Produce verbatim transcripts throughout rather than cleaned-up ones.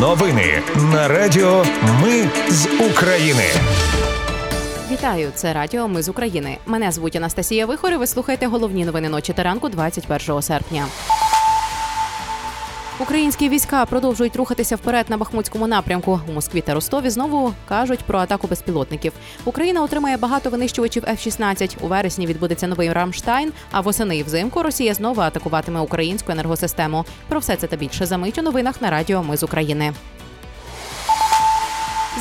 Новини на Радіо Ми з України. Вітаю, це Радіо Ми з України. Мене звуть Анастасія Вихор і ви слухаєте головні новини ночі та ранку двадцять першого серпня. Українські війська продовжують рухатися вперед на Бахмутському напрямку. У Москві та Ростові знову кажуть про атаку безпілотників. Україна отримає багато винищувачів еф шістнадцять. У вересні відбудеться новий «Рамштайн», а восени і взимку Росія знову атакуватиме українську енергосистему. Про все це та більше за мить у новинах на Радіо Ми з України.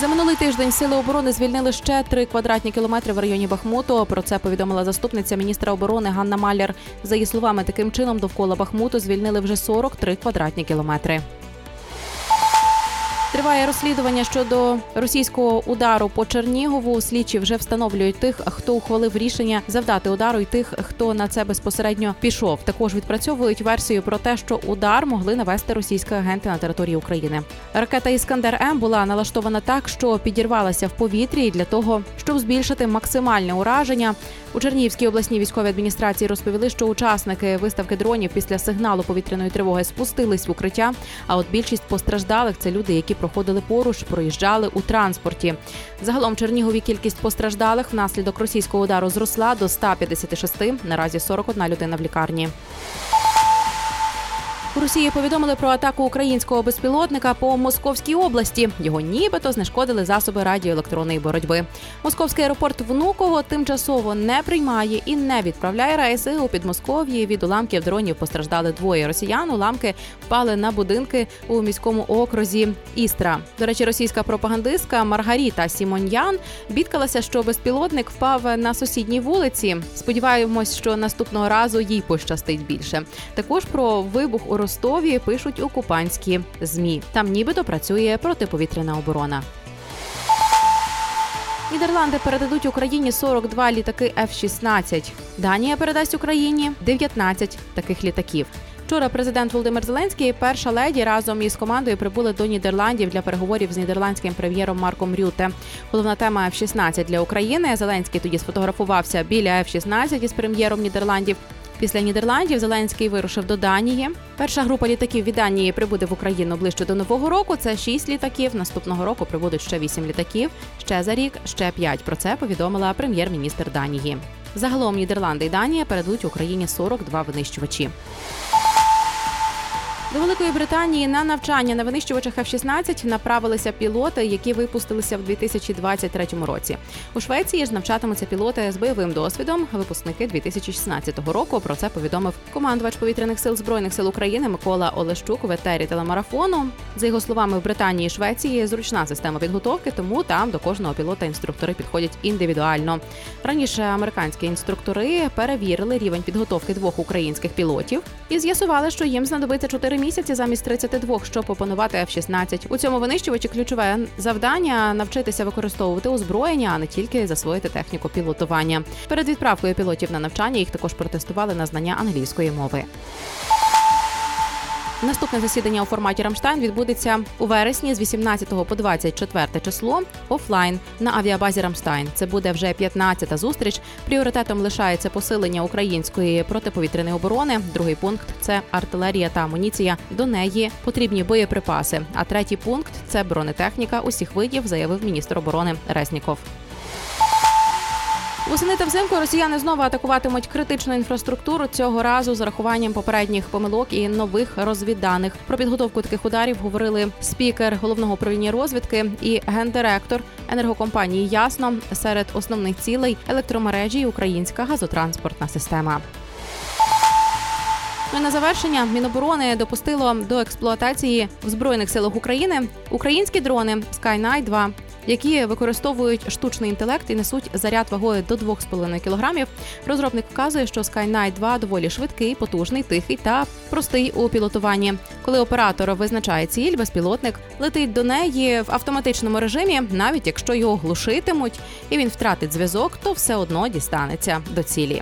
За минулий тиждень Сили оборони звільнили ще три квадратні кілометри в районі Бахмуту. Про це повідомила заступниця міністра оборони Ганна Маляр. За її словами, таким чином довкола Бахмуту звільнили вже сорок три квадратні кілометри. Триває розслідування щодо російського удару по Чернігову. Слідчі вже встановлюють тих, хто ухвалив рішення завдати удару, і тих, хто на це безпосередньо пішов. Також відпрацьовують версію про те, що удар могли навести російські агенти на території України. Ракета «Іскандер-М» була налаштована так, що підірвалася в повітрі, і для того, щоб збільшити максимальне ураження. У Чернігівській обласній військовій адміністрації розповіли, що учасники виставки дронів після сигналу повітряної тривоги спустились в укриття, а от більшість постраждалих – це люди, які проходили поруч, проїжджали у транспорті. Загалом в Чернігові кількість постраждалих внаслідок російського удару зросла до ста п'ятдесяти шести, наразі сорок одна людина в лікарні. У Росії повідомили про атаку українського безпілотника по Московській області. Його нібито знешкодили засоби радіоелектронної боротьби. Московський аеропорт Внуково тимчасово не приймає і не відправляє рейси у Підмосков'ї. Від уламків дронів постраждали двоє росіян. Уламки впали на будинки у міському окрузі Істра. До речі, російська пропагандистка Маргарита Симоньян бідкалася, що безпілотник впав на сусідній вулиці. Сподіваємось, що наступного разу їй пощастить більше. Також про вибух у Ростові пишуть окупантські ЗМІ. Там нібито працює протиповітряна оборона. Нідерланди передадуть Україні сорок два літаки еф шістнадцять. Данія передасть Україні дев'ятнадцять таких літаків. Вчора президент Володимир Зеленський і перша леді разом із командою прибули до Нідерландів для переговорів з нідерландським прем'єром Марком Рютте. Головна тема еф шістнадцять для України. Зеленський тоді сфотографувався біля еф шістнадцять із прем'єром Нідерландів. Після Нідерландів Зеленський вирушив до Данії. Перша група літаків від Данії прибуде в Україну ближче до Нового року. Це шість літаків. Наступного року прибудуть ще вісім літаків. Ще за рік – ще п'ять. Про це повідомила прем'єр-міністр Данії. Загалом Нідерланди і Данія передадуть Україні сорок два винищувачі. До Великої Британії на навчання на винищувачах еф шістнадцять направилися пілоти, які випустилися в дві тисячі двадцять третьому році. У Швеції ж навчатимуться пілоти з бойовим досвідом, випускники дві тисячі шістнадцятого року. Про це повідомив командувач повітряних сил Збройних сил України Микола Олещук в етері телемарафону. За його словами, в Британії і Швеції зручна система підготовки, тому там до кожного пілота інструктори підходять індивідуально. Раніше американські інструктори перевірили рівень підготовки двох українських пілотів і з'ясували, що їм знадобиться чотири місяці замість тридцяти двох, щоб опанувати еф шістнадцять. У цьому винищувачі ключове завдання – навчитися використовувати озброєння, а не тільки засвоїти техніку пілотування. Перед відправкою пілотів на навчання їх також протестували на знання англійської мови. Наступне засідання у форматі «Рамштайн» відбудеться у вересні з вісімнадцятого по двадцять четверте число офлайн на авіабазі «Рамштайн». Це буде вже п'ятнадцята зустріч. Пріоритетом лишається посилення української протиповітряної оборони. Другий пункт – це артилерія та амуніція. До неї потрібні боєприпаси. А третій пункт – це бронетехніка усіх видів, заявив міністр оборони Резніков. Восени та взимку росіяни знову атакуватимуть критичну інфраструктуру, цього разу з урахуванням попередніх помилок і нових розвідданих. Про підготовку таких ударів говорили спікер головного управління розвідки і гендиректор енергокомпанії «Ясно». Серед основних цілей – електромережі і українська газотранспортна система. І на завершення Міноборони допустило до експлуатації в Збройних силах України українські дрони Sky Knight два, які використовують штучний інтелект і несуть заряд вагою до двох з половиною кілограмів. Розробник вказує, що Sky Knight два доволі швидкий, потужний, тихий та простий у пілотуванні. Коли оператор визначає ціль, безпілотник летить до неї в автоматичному режимі, навіть якщо його глушитимуть і він втратить зв'язок, то все одно дістанеться до цілі.